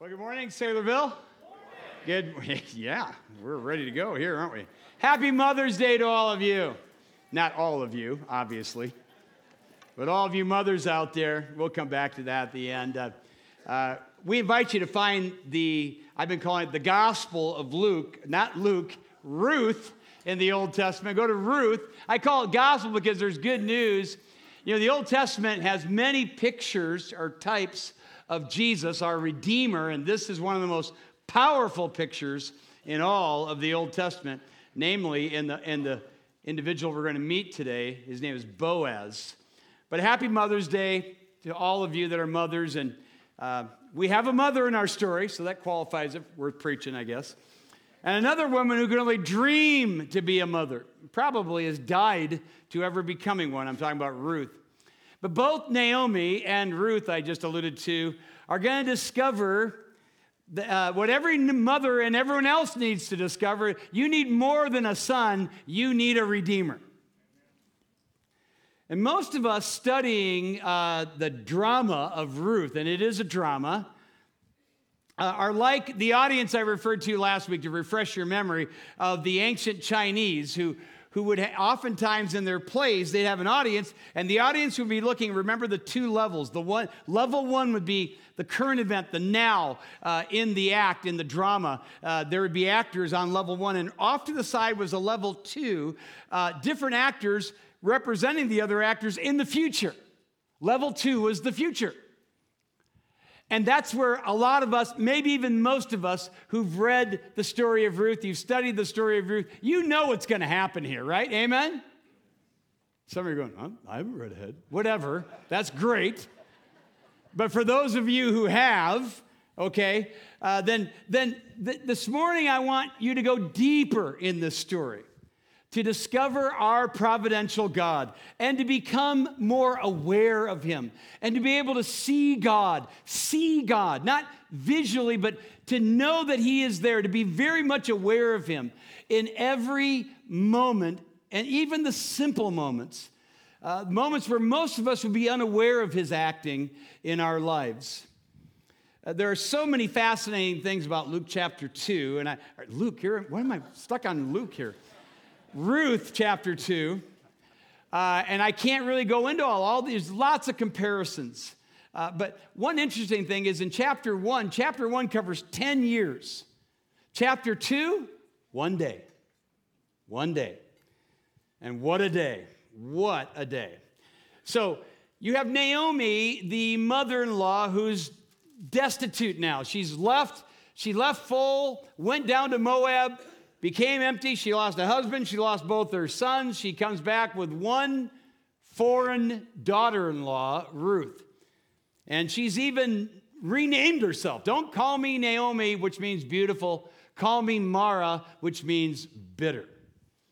Well, good morning, Saylorville. Good morning. Yeah, we're ready to go here, aren't we? Happy Mother's Day to all of you. Not all of you, obviously, but all of you mothers out there. We'll come back to that at the end. We invite you to find I've been calling it the Gospel of Luke, not Luke, Ruth in the Old Testament. Go to Ruth. I call it gospel because there's good news. You know, the Old Testament has many pictures or types of Jesus, our Redeemer, and this is one of the most powerful pictures in all of the Old Testament, namely in the individual we're going to meet today. His name is Boaz. But happy Mother's Day to all of you that are mothers, and we have a mother in our story, so that qualifies it. Worth preaching, I guess. And another woman who could only dream to be a mother, probably has died to ever becoming one. I'm talking about Ruth. But both Naomi and Ruth, I just alluded to, are going to discover what every mother and everyone else needs to discover. You need more than a son. You need a Redeemer. And most of us studying the drama of Ruth, and it is a drama, are like the audience I referred to last week, to refresh your memory, of the ancient Chinese who would oftentimes in their plays, they'd have an audience, and the audience would be looking. Remember the two levels. Level one would be the current event, the now, in the act, in the drama. There would be actors on level one, and off to the side was a level two, different actors representing the other actors in the future. Level two was the future. And that's where a lot of us, maybe even most of us, who've read the story of Ruth, you've studied the story of Ruth, you know what's going to happen here, right? Amen? Some of you are going, I haven't read ahead. Whatever. That's great. But for those of you who have, okay, then this morning I want you to go deeper in this story, to discover our providential God and to become more aware of him and to be able to see God, not visually, but to know that he is there, to be very much aware of him in every moment and even the simple moments, moments where most of us would be unaware of his acting in our lives. There are so many fascinating things about Luke chapter 2, and why am I stuck on Luke here? Ruth chapter 2, and I can't really go into all these, lots of comparisons. But one interesting thing is in chapter 1 covers 10 years. Chapter 2, one day. And what a day. So you have Naomi, the mother-in-law, who's destitute now. She left full, went down to Moab, became empty. She lost a husband. She lost both her sons. She comes back with one foreign daughter-in-law, Ruth. And she's even renamed herself. Don't call me Naomi, which means beautiful. Call me Mara, which means bitter.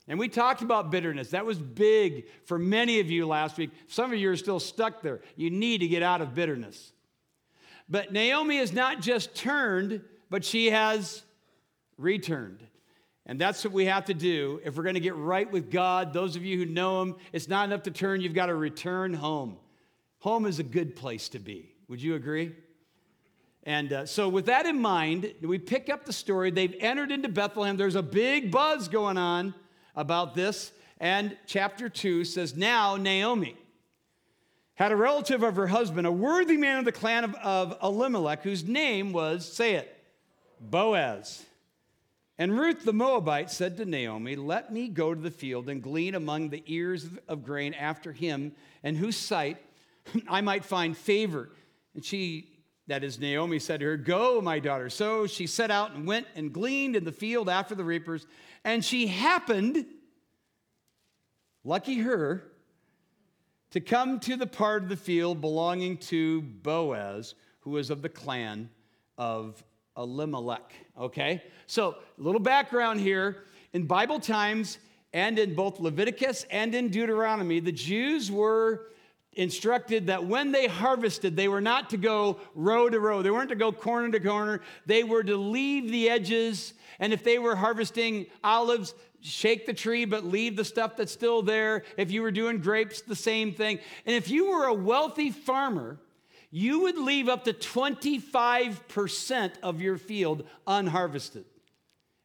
And we talked about bitterness. That was big for many of you last week. Some of you are still stuck there. You need to get out of bitterness. But Naomi has not just turned, but she has returned. And that's what we have to do if we're going to get right with God. Those of you who know him, it's not enough to turn. You've got to return home. Home is a good place to be. Would you agree? And so with that in mind, we pick up the story. They've entered into Bethlehem. There's a big buzz going on about this. And chapter 2 says, now Naomi had a relative of her husband, a worthy man of the clan of Elimelech, whose name was, say it, Boaz. And Ruth the Moabite said to Naomi, let me go to the field and glean among the ears of grain after him, in whose sight I might find favor. And she, that is Naomi, said to her, go, my daughter. So she set out and went and gleaned in the field after the reapers. And she happened, lucky her, to come to the part of the field belonging to Boaz, who was of the clan of Elimelech, okay? So, a little background here. In Bible times, and in both Leviticus and in Deuteronomy, the Jews were instructed that when they harvested, they were not to go row to row. They weren't to go corner to corner. They were to leave the edges, and if they were harvesting olives, shake the tree, but leave the stuff that's still there. If you were doing grapes, the same thing. And if you were a wealthy farmer, you would leave up to 25% of your field unharvested.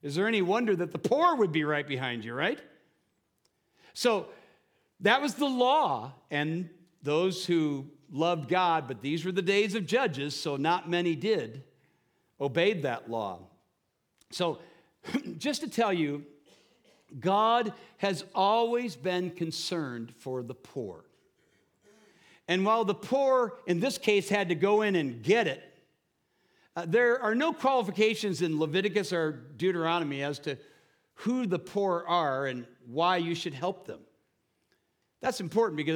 Is there any wonder that the poor would be right behind you, right? So that was the law, and those who loved God, but these were the days of Judges, so not many did, obeyed that law. So just to tell you, God has always been concerned for the poor. And while the poor, in this case, had to go in and get it, there are no qualifications in Leviticus or Deuteronomy as to who the poor are and why you should help them. That's important because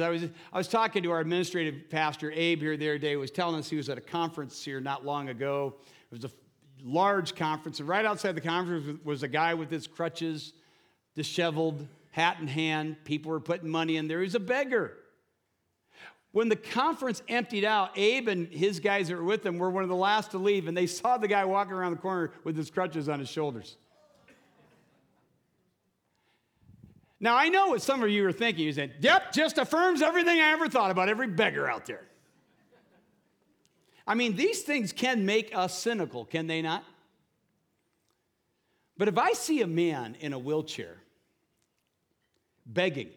I was talking to our administrative pastor, Abe, here the other day. He was telling us he was at a conference here not long ago. It was a large conference, and right outside the conference was a guy with his crutches, disheveled, hat in hand. People were putting money in there. He's a beggar. When the conference emptied out, Abe and his guys that were with him were one of the last to leave, and they saw the guy walking around the corner with his crutches on his shoulders. Now, I know what some of you are thinking. You're saying, yep, just affirms everything I ever thought about every beggar out there. I mean, these things can make us cynical, can they not? But if I see a man in a wheelchair begging,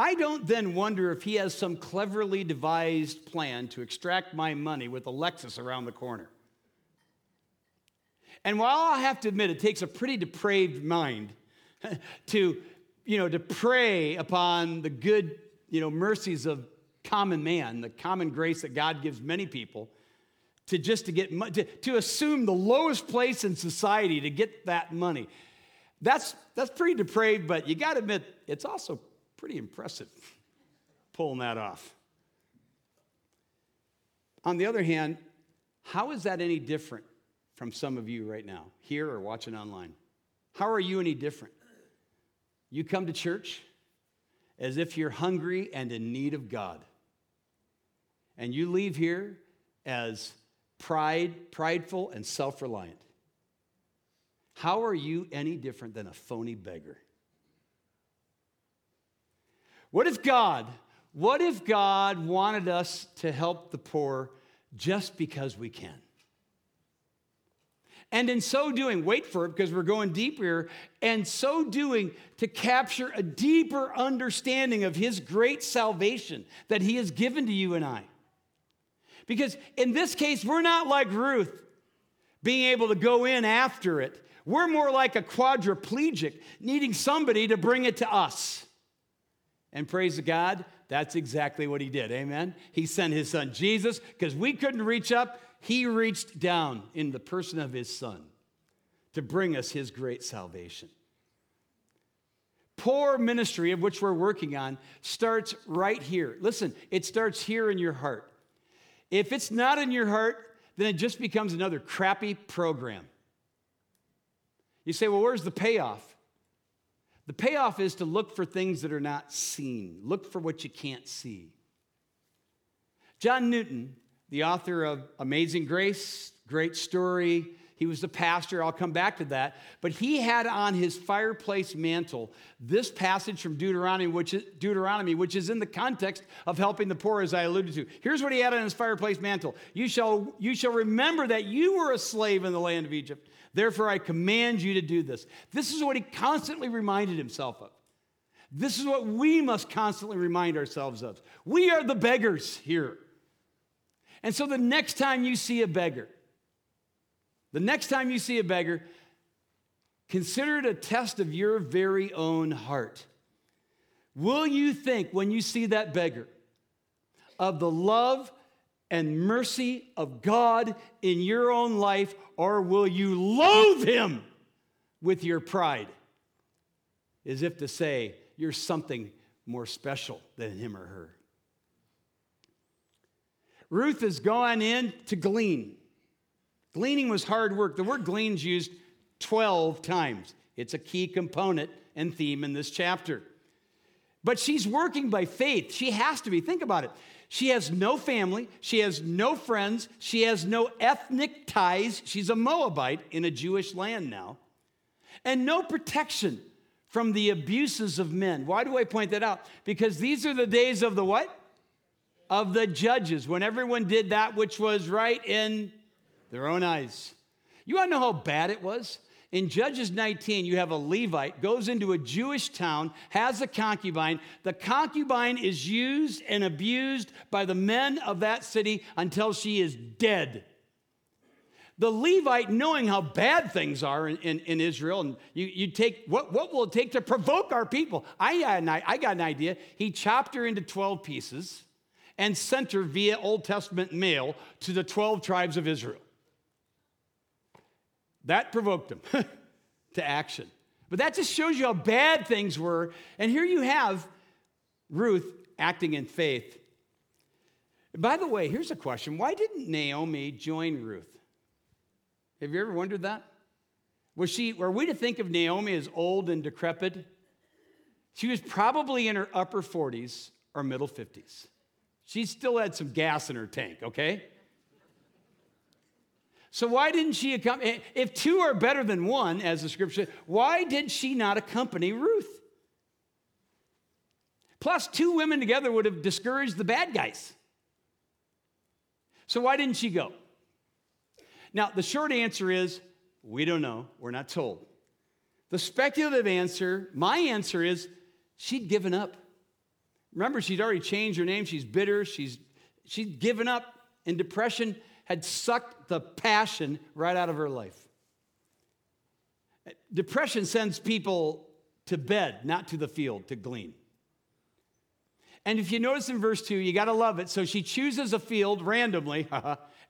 I don't then wonder if he has some cleverly devised plan to extract my money with a Lexus around the corner. And while I have to admit it takes a pretty depraved mind to prey upon the good, mercies of common man, the common grace that God gives many people, to assume the lowest place in society to get that money. That's pretty depraved, but you got to admit it's also pretty impressive pulling that off. On the other hand, how is that any different from some of you right now, here or watching online? How are you any different? You come to church as if you're hungry and in need of God. And you leave here as prideful and self-reliant. How are you any different than a phony beggar? What if God wanted us to help the poor just because we can? And in so doing, wait for it because we're going deeper, and so doing to capture a deeper understanding of his great salvation that he has given to you and I. Because in this case, we're not like Ruth being able to go in after it. We're more like a quadriplegic needing somebody to bring it to us. And praise God, that's exactly what he did. Amen? He sent his son Jesus because we couldn't reach up. He reached down in the person of his son to bring us his great salvation. Poor ministry, of which we're working on, starts right here. Listen, it starts here in your heart. If it's not in your heart, then it just becomes another crappy program. You say, well, where's the payoff? The payoff is to look for things that are not seen. Look for what you can't see. John Newton, the author of Amazing Grace, great story. He was the pastor. I'll come back to that. But he had on his fireplace mantle this passage from Deuteronomy, which is in the context of helping the poor, as I alluded to. Here's what he had on his fireplace mantle. You shall remember that you were a slave in the land of Egypt. Therefore, I command you to do this. This is what he constantly reminded himself of. This is what we must constantly remind ourselves of. We are the beggars here. And so the next time you see a beggar, consider it a test of your very own heart. Will you think, when you see that beggar, of the love and mercy of God in your own life, or will you loathe him with your pride, as if to say you're something more special than him or her? Ruth has gone in to glean. Gleaning was hard work. The word glean is used 12 times. It's a key component and theme in this chapter. But she's working by faith. She has to be. Think about it. She has no family. She has no friends. She has no ethnic ties. She's a Moabite in a Jewish land now. And no protection from the abuses of men. Why do I point that out? Because these are the days of the what? of the judges, when everyone did that which was right in their own eyes. You want to know how bad it was? In Judges 19, you have a Levite, goes into a Jewish town, has a concubine. The concubine is used and abused by the men of that city until she is dead. The Levite, knowing how bad things are in Israel, and you take, what will it take to provoke our people? I got an idea. He chopped her into 12 pieces and sent her via Old Testament mail to the 12 tribes of Israel. That provoked him to action. But that just shows you how bad things were. And here you have Ruth acting in faith. By the way, here's a question. Why didn't Naomi join Ruth? Have you ever wondered that? Were we to think of Naomi as old and decrepit? She was probably in her upper 40s or middle 50s. She still had some gas in her tank, okay? So why didn't she accompany? If two are better than one, as the scripture says, why did she not accompany Ruth? Plus, two women together would have discouraged the bad guys. So why didn't she go? Now, the short answer is, we don't know. We're not told. The speculative answer, my answer is, she'd given up. Remember, she'd already changed her name. She's bitter. She'd given up, and depression had sucked the passion right out of her life. Depression sends people to bed, not to the field, to glean. And if you notice in verse 2, you got to love it. So she chooses a field randomly,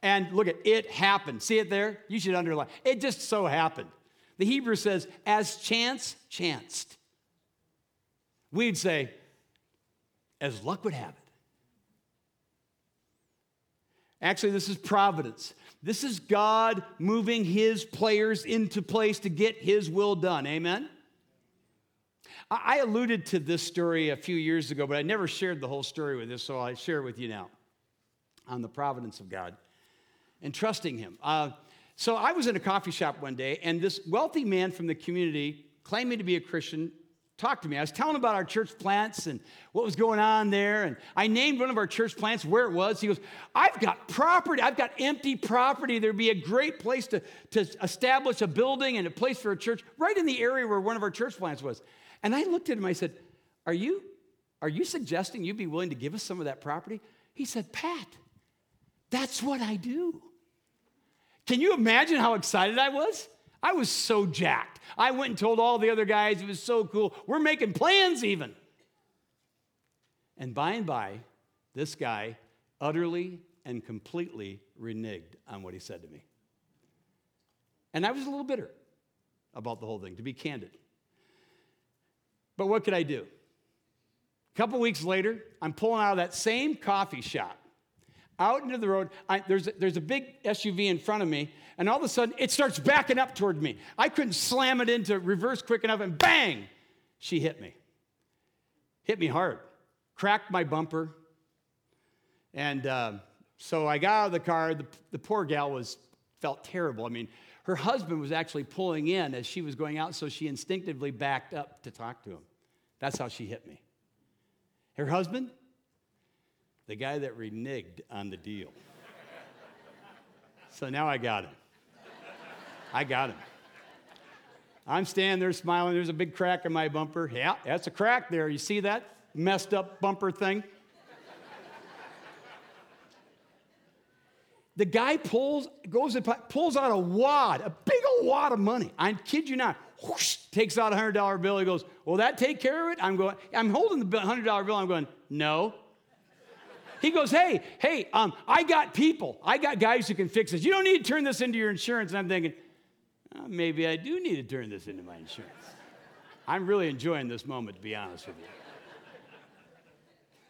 and look at it happened. See it there? You should underline. It just so happened. The Hebrew says, as chance chanced. We'd say, as luck would have it. Actually, this is providence. This is God moving his players into place to get his will done. Amen? I alluded to this story a few years ago, but I never shared the whole story with this, so I'll share it with you now on the providence of God and trusting him. So I was in a coffee shop one day, and this wealthy man from the community, claiming to be a Christian, talked to me. I was telling him about our church plants and what was going on there, and I named one of our church plants where it was. He goes, I've got property. I've got empty property. There'd be a great place to establish a building and a place for a church right in the area where one of our church plants was. And I looked at him. I said, are you suggesting you'd be willing to give us some of that property? He said, Pat, that's what I do. Can you imagine how excited I was? I was so jacked. I went and told all the other guys. It was so cool. We're making plans even. And by, this guy utterly and completely reneged on what he said to me. And I was a little bitter about the whole thing, to be candid. But what could I do? A couple weeks later, I'm pulling out of that same coffee shop. Out into the road, there's a big SUV in front of me, and all of a sudden, it starts backing up toward me. I couldn't slam it into reverse quick enough, and bang, she hit me. Hit me hard. Cracked my bumper. And so I got out of the car. The poor gal felt terrible. I mean, her husband was actually pulling in as she was going out, so she instinctively backed up to talk to him. That's how she hit me. Her husband? The guy that reneged on the deal. So now I got him. I'm standing there smiling. There's a big crack in my bumper. Yeah, that's a crack there. You see that messed up bumper thing? The guy goes and pulls out a big old wad of money. I kid you not. Whoosh, takes out a $100 bill. He goes, will that take care of it? I'm holding the $100 bill. I'm going, no. He goes, hey, I got people. I got guys who can fix this. You don't need to turn this into your insurance. And I'm thinking, oh, maybe I do need to turn this into my insurance. I'm really enjoying this moment, to be honest with you.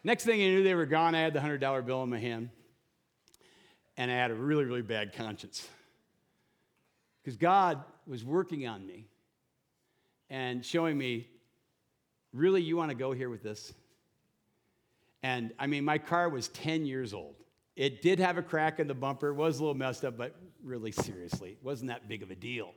Next thing I knew, they were gone. I had the $100 bill in my hand. And I had a really, really bad conscience. Because God was working on me and showing me, really, you want to go here with this? And, I mean, my car was 10 years old. It did have a crack in the bumper. It was a little messed up, but really seriously, it wasn't that big of a deal.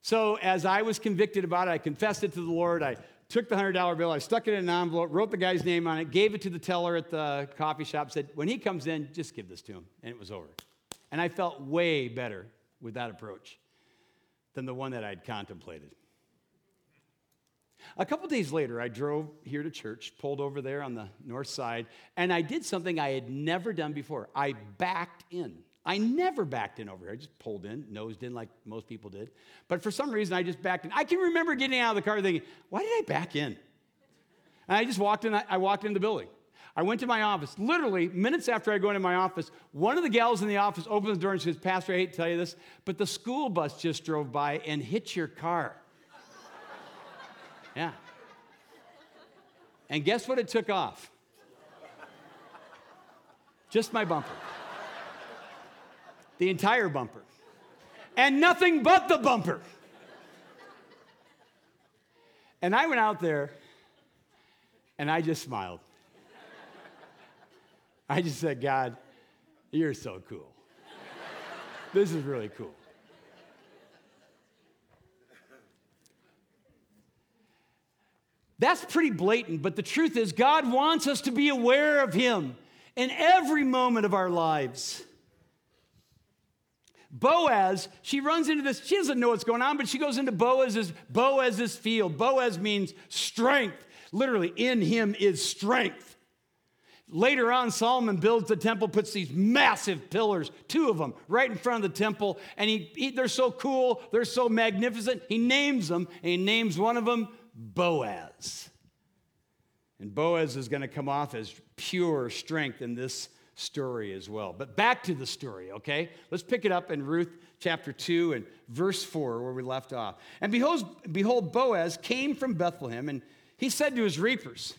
So as I was convicted about it, I confessed it to the Lord. I took the $100 bill, I stuck it in an envelope, wrote the guy's name on it, gave it to the teller at the coffee shop, said, when he comes in, just give this to him. And it was over. And I felt way better with that approach than the one that I'd contemplated. A couple days later, I drove here to church, pulled over there on the north side, and I did something I had never done before. I backed in. I never backed in over here. I just pulled in, nosed in like most people did. But for some reason, I just backed in. I can remember getting out of the car thinking, why did I back in? And I just walked in. I walked into the building. I went to my office. Literally, minutes after I go into my office, one of the gals in the office opens the door and says, Pastor, I hate to tell you this, but the school bus just drove by and hit your car. Yeah. And guess what it took off? Just my bumper. The entire bumper. And nothing but the bumper. And I went out there, and I just smiled. I just said, God, you're so cool. This is really cool. That's pretty blatant, but the truth is God wants us to be aware of him in every moment of our lives. Boaz, she runs into this, she doesn't know what's going on, but she goes into Boaz's field. Boaz means strength. Literally, in him is strength. Later on, Solomon builds the temple, puts these massive pillars, two of them, right in front of the temple, and they're so cool, they're so magnificent, he names them, and he names one of them Boaz. And Boaz is going to come off as pure strength in this story as well. But back to the story, okay? Let's pick it up in Ruth chapter 2 and verse 4 where we left off. And behold, Boaz came from Bethlehem, and he said to his reapers,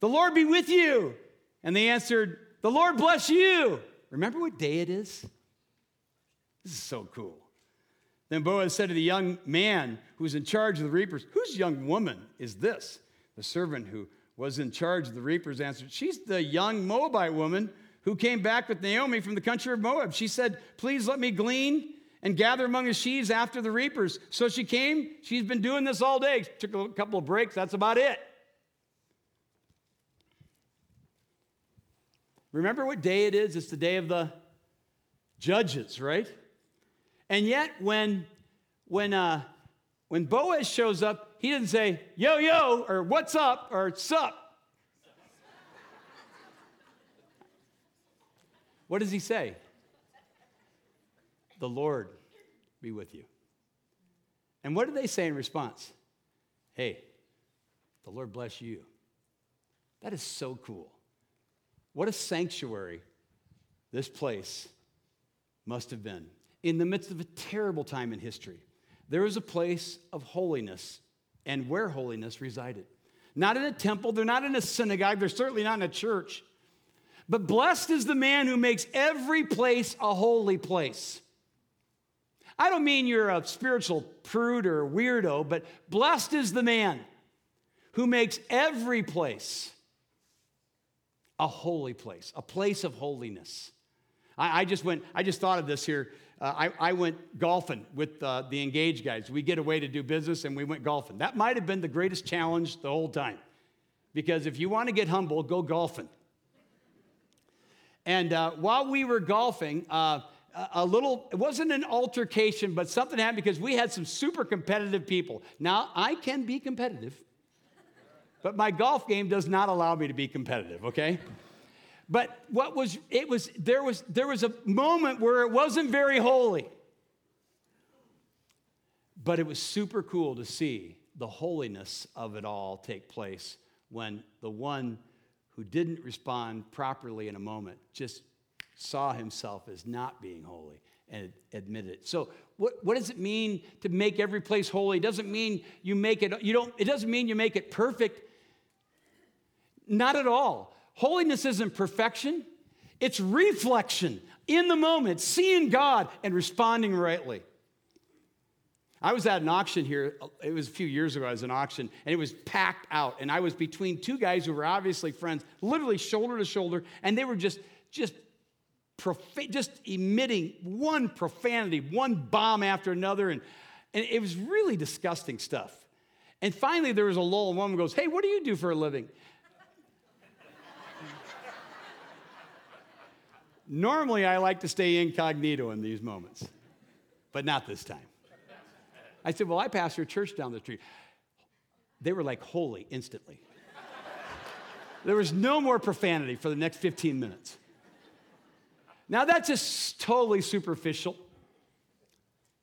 the Lord be with you. And they answered, the Lord bless you. Remember what day it is? This is so cool. Then Boaz said to the young man who was in charge of the reapers, whose young woman is this? The servant who was in charge of the reapers answered, she's the young Moabite woman who came back with Naomi from the country of Moab. She said, please let me glean and gather among the sheaves after the reapers. So she came. She's been doing this all day. Took a couple of breaks. That's about it. Remember what day it is? It's the day of the Judges, right? And yet, when Boaz shows up, he doesn't say, yo, yo, or what's up, or sup. What does he say? The Lord be with you. And what do they say in response? Hey, the Lord bless you. That is so cool. What a sanctuary this place must have been. In the midst of a terrible time in history, there was a place of holiness and where holiness resided. Not in a temple, they're not in a synagogue, they're certainly not in a church. But blessed is the man who makes every place a holy place. I don't mean you're a spiritual prude or a weirdo, but blessed is the man who makes every place a holy place, a place of holiness. I just thought of this here. I went golfing with the Engage guys. We get away to do business, and we went golfing. That might have been the greatest challenge the whole time, because if you want to get humble, go golfing. And while we were golfing, it wasn't an altercation, but something happened because we had some super competitive people. Now, I can be competitive, but my golf game does not allow me to be competitive, okay? But there was a moment where it wasn't very holy. But it was super cool to see the holiness of it all take place when the one who didn't respond properly in a moment just saw himself as not being holy and admitted it. So what does it mean to make every place holy? It doesn't mean you make it perfect. Not at all. Holiness isn't perfection. It's reflection in the moment, seeing God and responding rightly. I was at an auction here. It was a few years ago. I was at an auction, and it was packed out. And I was between two guys who were obviously friends, literally shoulder to shoulder, and they were just emitting one profanity, one bomb after another. And it was really disgusting stuff. And finally, there was a lull. A woman goes, hey, what do you do for a living? Normally, I like to stay incognito in these moments, but not this time. I said, well, I pastor a church down the street. They were like, holy, instantly. There was no more profanity for the next 15 minutes. Now, that's just totally superficial,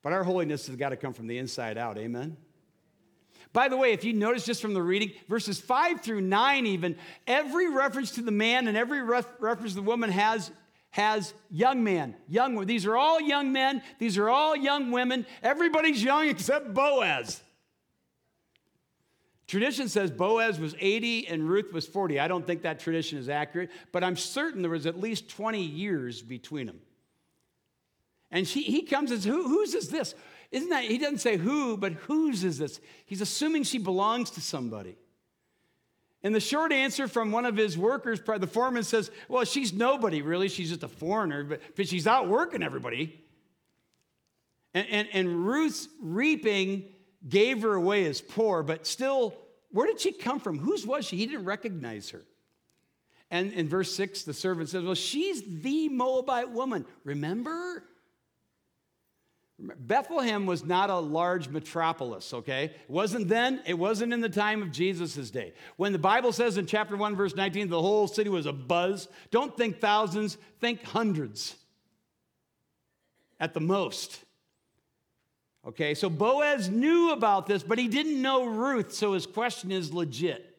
but our holiness has got to come from the inside out, amen? By the way, if you notice just from the reading, verses 5 through 9 even, every reference to the man and every reference to the woman has young man, young women. These are all young men. These are all young women. Everybody's young except Boaz. Tradition says Boaz was 80 and Ruth was 40. I don't think that tradition is accurate, but I'm certain there was at least 20 years between them. And he comes and says, whose is this? Isn't that, he doesn't say who, but whose is this? He's assuming she belongs to somebody. And the short answer from one of his workers, the foreman, says, well, she's nobody, really. She's just a foreigner, but she's out working everybody. And Ruth's reaping gave her away as poor, but still, where did she come from? Whose was she? He didn't recognize her. And in verse 6, the servant says, well, she's the Moabite woman. Remember? Bethlehem was not a large metropolis, okay? It wasn't then. It wasn't in the time of Jesus' day. When the Bible says in chapter 1, verse 19, the whole city was abuzz, don't think thousands, think hundreds at the most. Okay, so Boaz knew about this, but he didn't know Ruth, so his question is legit.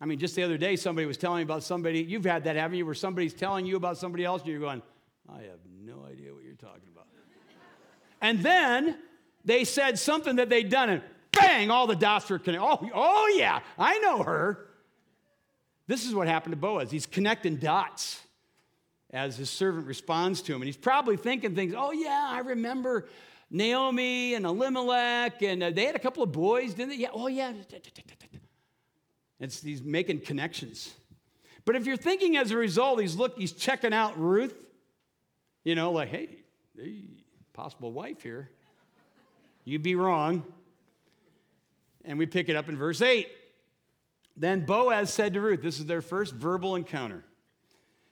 I mean, just the other day, somebody was telling me about somebody. You've had that, haven't you, where somebody's telling you about somebody else, and you're going, I have no idea what you're talking about. And then they said something that they'd done, and bang, all the dots were connected. Oh, yeah, I know her. This is what happened to Boaz. He's connecting dots as his servant responds to him. And he's probably thinking things, oh, yeah, I remember Naomi and Elimelech, and they had a couple of boys, didn't they? Yeah, oh, yeah. He's making connections. But if you're thinking as a result, he's checking out Ruth, you know, like, hey. Possible wife here, you'd be wrong. And we pick it up in verse 8. Then Boaz said to Ruth, this is their first verbal encounter.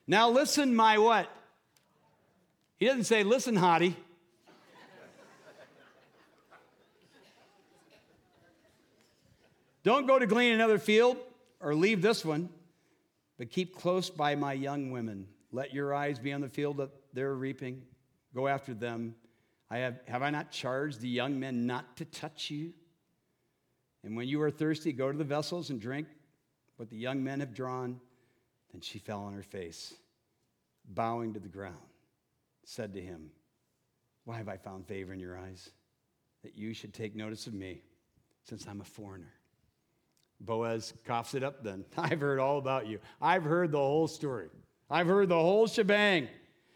Now listen, my what? He doesn't say, listen, hottie. Don't go to glean another field or leave this one, but keep close by my young women. Let your eyes be on the field that they're reaping. Go after them. Have I not charged the young men not to touch you? And when you are thirsty, go to the vessels and drink what the young men have drawn. Then she fell on her face, bowing to the ground, said to him, why have I found favor in your eyes, that you should take notice of me, since I'm a foreigner? Boaz coughs it up then. I've heard all about you. I've heard the whole story. I've heard the whole shebang.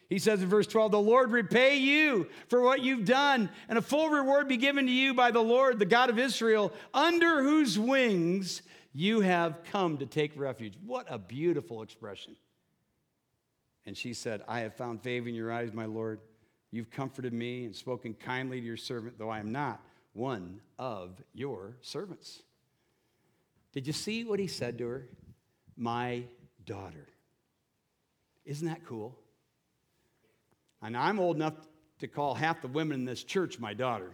He says in verse 12, the Lord repay you for what you've done, and a full reward be given to you by the Lord, the God of Israel, under whose wings you have come to take refuge. What a beautiful expression. And she said, I have found favor in your eyes, my Lord. You've comforted me and spoken kindly to your servant, though I am not one of your servants. Did you see what he said to her? My daughter. Isn't that cool? And I'm old enough to call half the women in this church my daughter.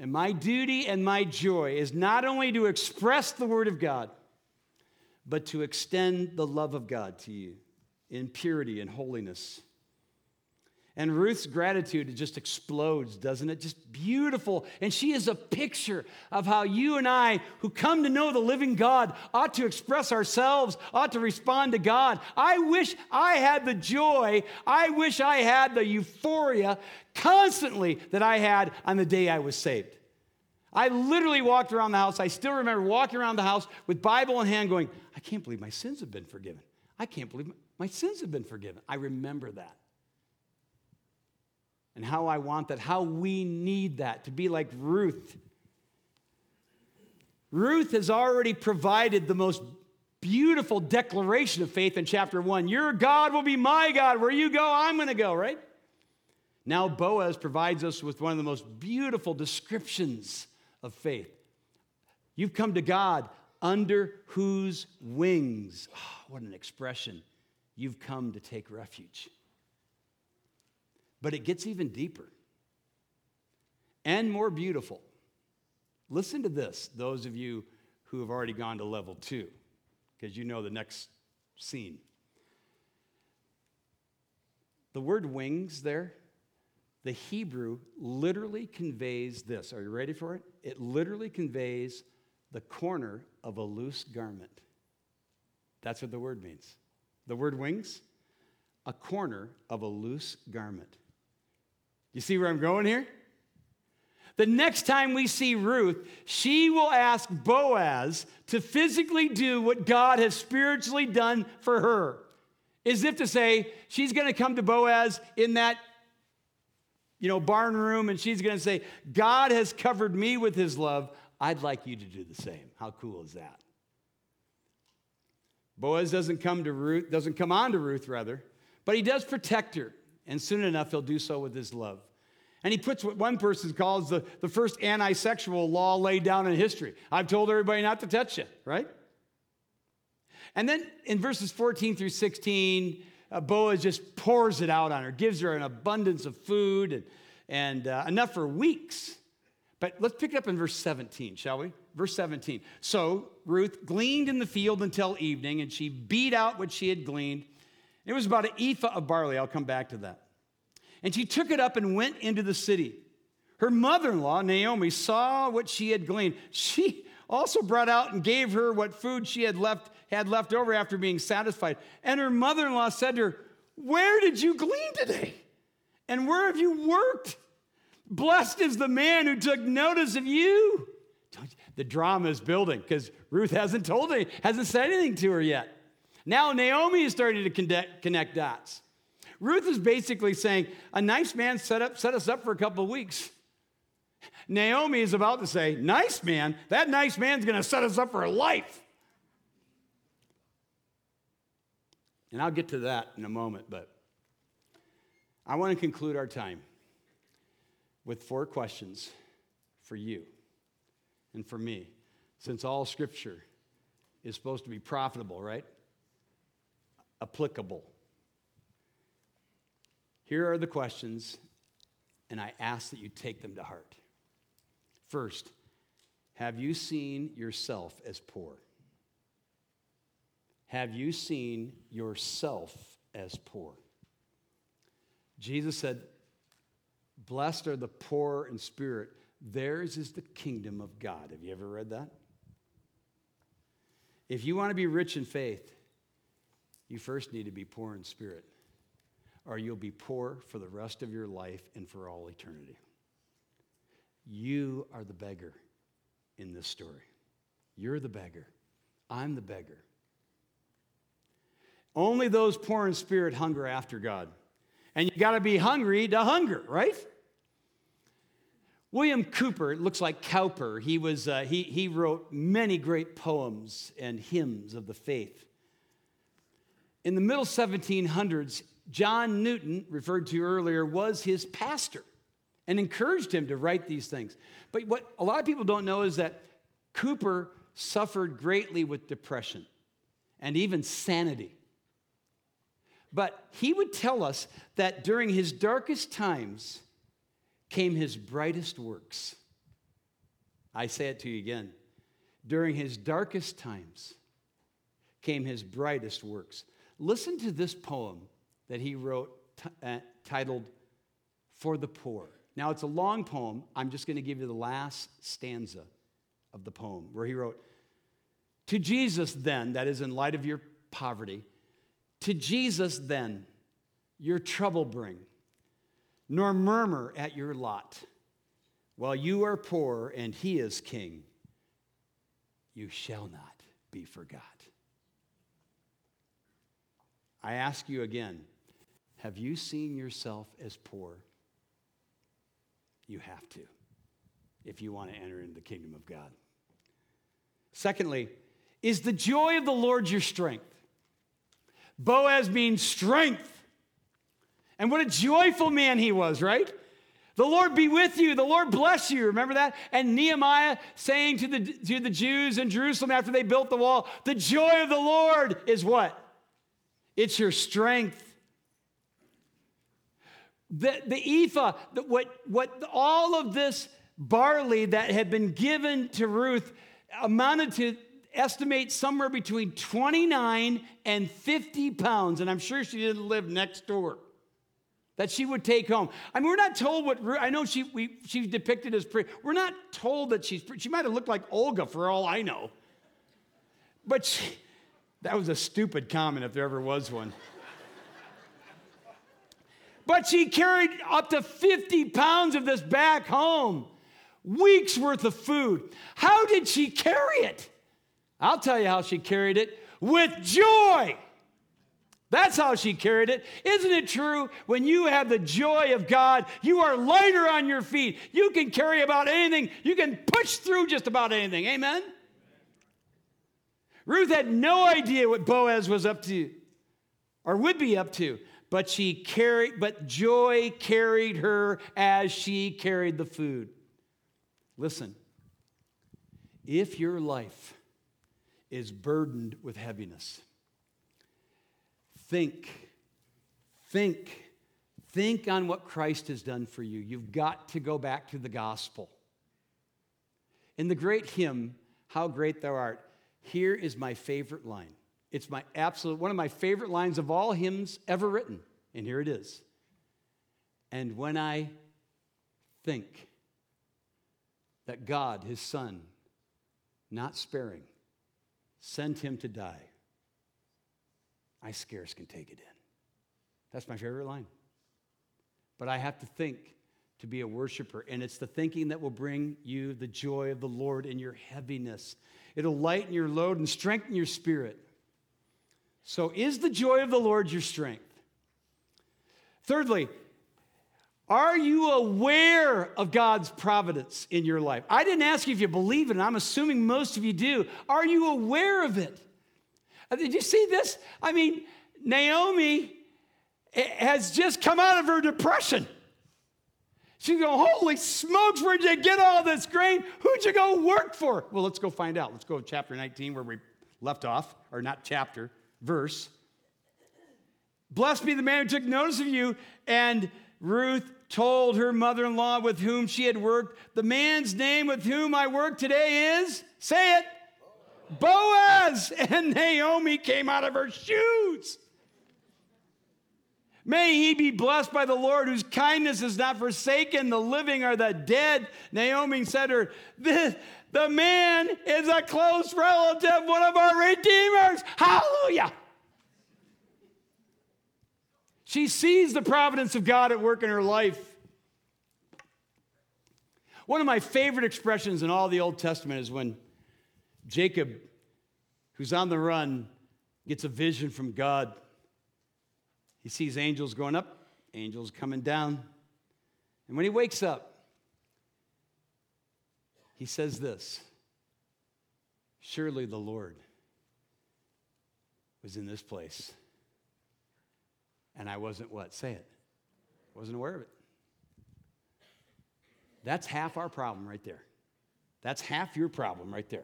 And my duty and my joy is not only to express the word of God, but to extend the love of God to you in purity and holiness. And Ruth's gratitude, it just explodes, doesn't it? Just beautiful. And she is a picture of how you and I, who come to know the living God, ought to express ourselves, ought to respond to God. I wish I had the joy, I wish I had the euphoria constantly that I had on the day I was saved. I literally walked around the house. I still remember walking around the house with Bible in hand going, I can't believe my sins have been forgiven. I can't believe my sins have been forgiven. I remember that. And how I want that, how we need that, to be like Ruth. Ruth has already provided the most beautiful declaration of faith in chapter 1. Your God will be my God. Where you go, I'm going to go, right? Now Boaz provides us with one of the most beautiful descriptions of faith. You've come to God under whose wings, oh, what an expression, you've come to take refuge. But it gets even deeper and more beautiful. Listen to this, those of you who have already gone to level 2, because you know the next scene. The word wings there, the Hebrew literally conveys this. Are you ready for it? It literally conveys the corner of a loose garment. That's what the word means. The word wings, a corner of a loose garment. You see where I'm going here? The next time we see Ruth, she will ask Boaz to physically do what God has spiritually done for her. As if to say, she's going to come to Boaz in that, barn room, and she's going to say, God has covered me with his love. I'd like you to do the same. How cool is that? Boaz doesn't come on to Ruth, but he does protect her, and soon enough he'll do so with his love. And he puts what one person calls the first anti-sexual law laid down in history. I've told everybody not to touch you, right? And then in verses 14 through 16, Boaz just pours it out on her, gives her an abundance of food and enough for weeks. But let's pick it up in verse 17, shall we? Verse 17. So Ruth gleaned in the field until evening, and she beat out what she had gleaned. It was about an ephah of barley. I'll come back to that. And she took it up and went into the city. Her mother-in-law, Naomi, saw what she had gleaned. She also brought out and gave her what food she had left over after being satisfied. And her mother-in-law said to her, "Where did you glean today? And where have you worked? Blessed is the man who took notice of you." The drama is building because Ruth hasn't said anything to her yet. Now Naomi is starting to connect dots. Ruth is basically saying, a nice man set us up for a couple of weeks. Naomi is about to say, nice man? That nice man's going to set us up for life. And I'll get to that in a moment, but I want to conclude our time with 4 questions for you and for me, since all Scripture is supposed to be profitable, right? Applicable. Here are the questions, and I ask that you take them to heart. First, have you seen yourself as poor? Have you seen yourself as poor? Jesus said, "Blessed are the poor in spirit. Theirs is the kingdom of God." Have you ever read that? If you want to be rich in faith, you first need to be poor in spirit, or you'll be poor for the rest of your life and for all eternity. You are the beggar in this story. You're the beggar. I'm the beggar. Only those poor in spirit hunger after God. And you got to be hungry to hunger, right? William Cowper, it looks like Cowper, he was he wrote many great poems and hymns of the faith. In the middle 1700s, John Newton, referred to earlier, was his pastor and encouraged him to write these things. But what a lot of people don't know is that Cowper suffered greatly with depression and even sanity. But he would tell us that during his darkest times came his brightest works. I say it to you again. During his darkest times came his brightest works. Listen to this poem that he wrote titled, "For the Poor." Now, it's a long poem. I'm just going to give you the last stanza of the poem where he wrote, "To Jesus then," that is in light of your poverty, "to Jesus then your trouble bring, nor murmur at your lot. While you are poor and he is king, you shall not be forgot." I ask you again, have you seen yourself as poor? You have to, if you want to enter into the kingdom of God. Secondly, is the joy of the Lord your strength? Boaz means strength. And what a joyful man he was, right? The Lord be with you. The Lord bless you. Remember that? And Nehemiah saying to the Jews in Jerusalem after they built the wall, the joy of the Lord is what? It's your strength. The ephah, what all of this barley that had been given to Ruth amounted to, estimate somewhere between 29 and 50 pounds. And I'm sure she didn't live next door. That she would take home. I mean, we're not told what Ruth. I know she's depicted as pretty. We're not told that she might have looked like Olga for all I know. But that was a stupid comment if there ever was one. But she carried up to 50 pounds of this back home. Weeks worth of food. How did she carry it? I'll tell you how she carried it. With joy. That's how she carried it. Isn't it true? When you have the joy of God, you are lighter on your feet. You can carry about anything. You can push through just about anything. Amen? Ruth had no idea what Boaz was up to or would be up to, but joy carried her as she carried the food. Listen, if your life is burdened with heaviness, think on what Christ has done for you. You've got to go back to the gospel. In the great hymn, How Great Thou Art, here is my favorite line. It's my absolute, one of my favorite lines of all hymns ever written. And here it is. And when I think that God, his son, not sparing, sent him to die, I scarce can take it in. That's my favorite line. But I have to think to be a worshiper, and it's the thinking that will bring you the joy of the Lord in your heaviness. It'll lighten your load and strengthen your spirit. So is the joy of the Lord your strength? Thirdly, are you aware of God's providence in your life? I didn't ask you if you believe it, and I'm assuming most of you do. Are you aware of it? Did you see this? I mean, Naomi has just come out of her depression. She's going, holy smokes, where'd you get all this grain? Who'd you go work for? Well, let's go find out. Let's go to chapter 19 where we left off, or not chapter, verse. Blessed be the man who took notice of you. And Ruth told her mother-in-law with whom she had worked, the man's name with whom I work today is, say it, Boaz. And Naomi came out of her shoes. May he be blessed by the Lord, whose kindness is not forsaken the living or the dead. Naomi said to her, the man is a close relative, one of our redeemers. Hallelujah. She sees the providence of God at work in her life. One of my favorite expressions in all the Old Testament is when Jacob, who's on the run, gets a vision from God. He sees angels going up, angels coming down. And when he wakes up, he says this, surely the Lord was in this place. And I wasn't what? Say it. Wasn't aware of it. That's half our problem right there. That's half your problem right there.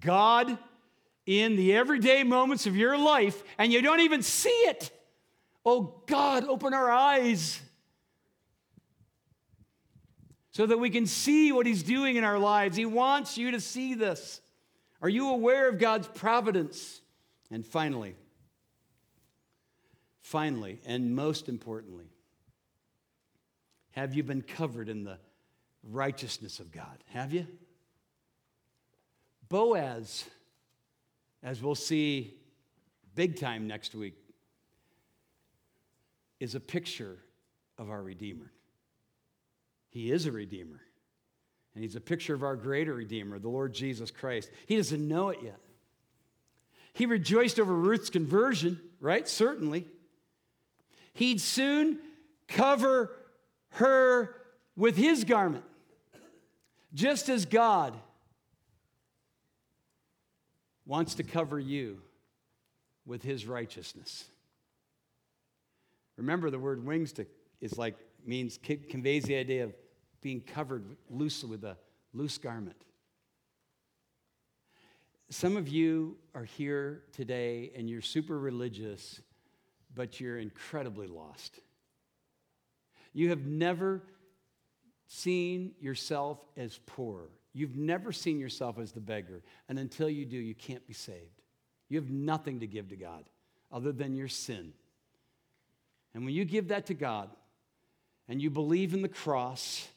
God in the everyday moments of your life, and you don't even see it. Oh, God, open our eyes so that we can see what he's doing in our lives. He wants you to see this. Are you aware of God's providence? And finally, and most importantly, have you been covered in the righteousness of God? Have you? Boaz, as we'll see big time next week, is a picture of our Redeemer. He is a Redeemer, and he's a picture of our greater Redeemer, the Lord Jesus Christ. He doesn't know it yet. He rejoiced over Ruth's conversion, right? Certainly. He'd soon cover her with his garment, just as God wants to cover you with his righteousness. Remember the word wings to is like, means, conveys the idea of being covered loosely with a loose garment. Some of you are here today and you're super religious, but you're incredibly lost. You have never seen yourself as poor. You've never seen yourself as the beggar. And until you do, you can't be saved. You have nothing to give to God other than your sin. And when you give that to God and you believe in the cross,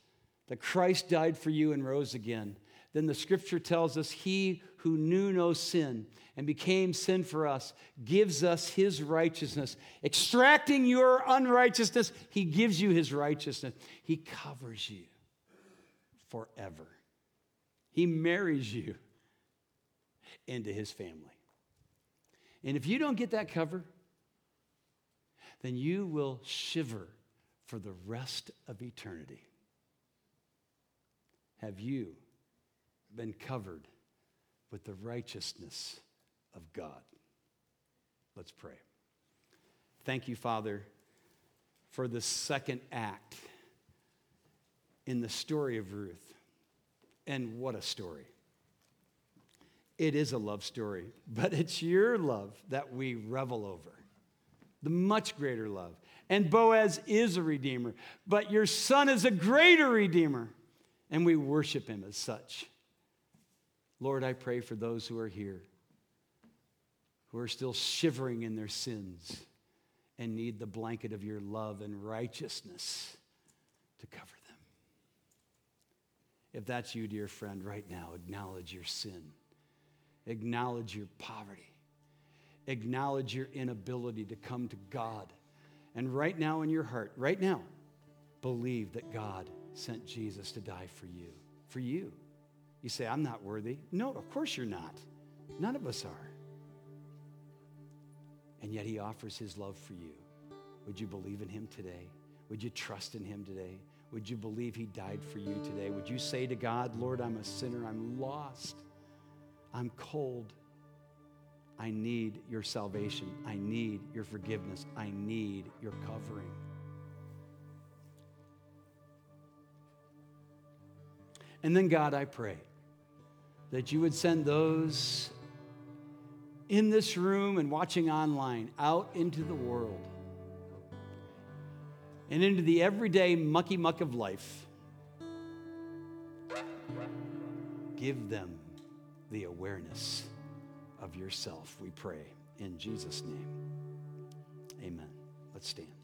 that Christ died for you and rose again, then the scripture tells us he who knew no sin and became sin for us gives us his righteousness. Extracting your unrighteousness, he gives you his righteousness. He covers you forever. He marries you into his family. And if you don't get that cover, then you will shiver for the rest of eternity. Have you been covered with the righteousness of God? Let's pray. Thank you, Father, for the second act in the story of Ruth. And what a story. It is a love story, but it's your love that we revel over, the much greater love. And Boaz is a redeemer, but your son is a greater redeemer, and we worship him as such. Lord, I pray for those who are here, who are still shivering in their sins and need the blanket of your love and righteousness to cover them. If that's you, dear friend, right now, acknowledge your sin. Acknowledge your poverty. Acknowledge your inability to come to God. And right now in your heart, right now, believe that God sent Jesus to die for you. For you. You say, I'm not worthy. No, of course you're not. None of us are. And yet he offers his love for you. Would you believe in him today? Would you trust in him today? Would you believe he died for you today? Would you say to God, Lord, I'm a sinner. I'm lost. I'm cold. I need your salvation. I need your forgiveness. I need your covering. And then, God, I pray that you would send those in this room and watching online out into the world and into the everyday mucky muck of life. Give them the awareness of yourself, we pray. In Jesus' name, amen. Let's stand.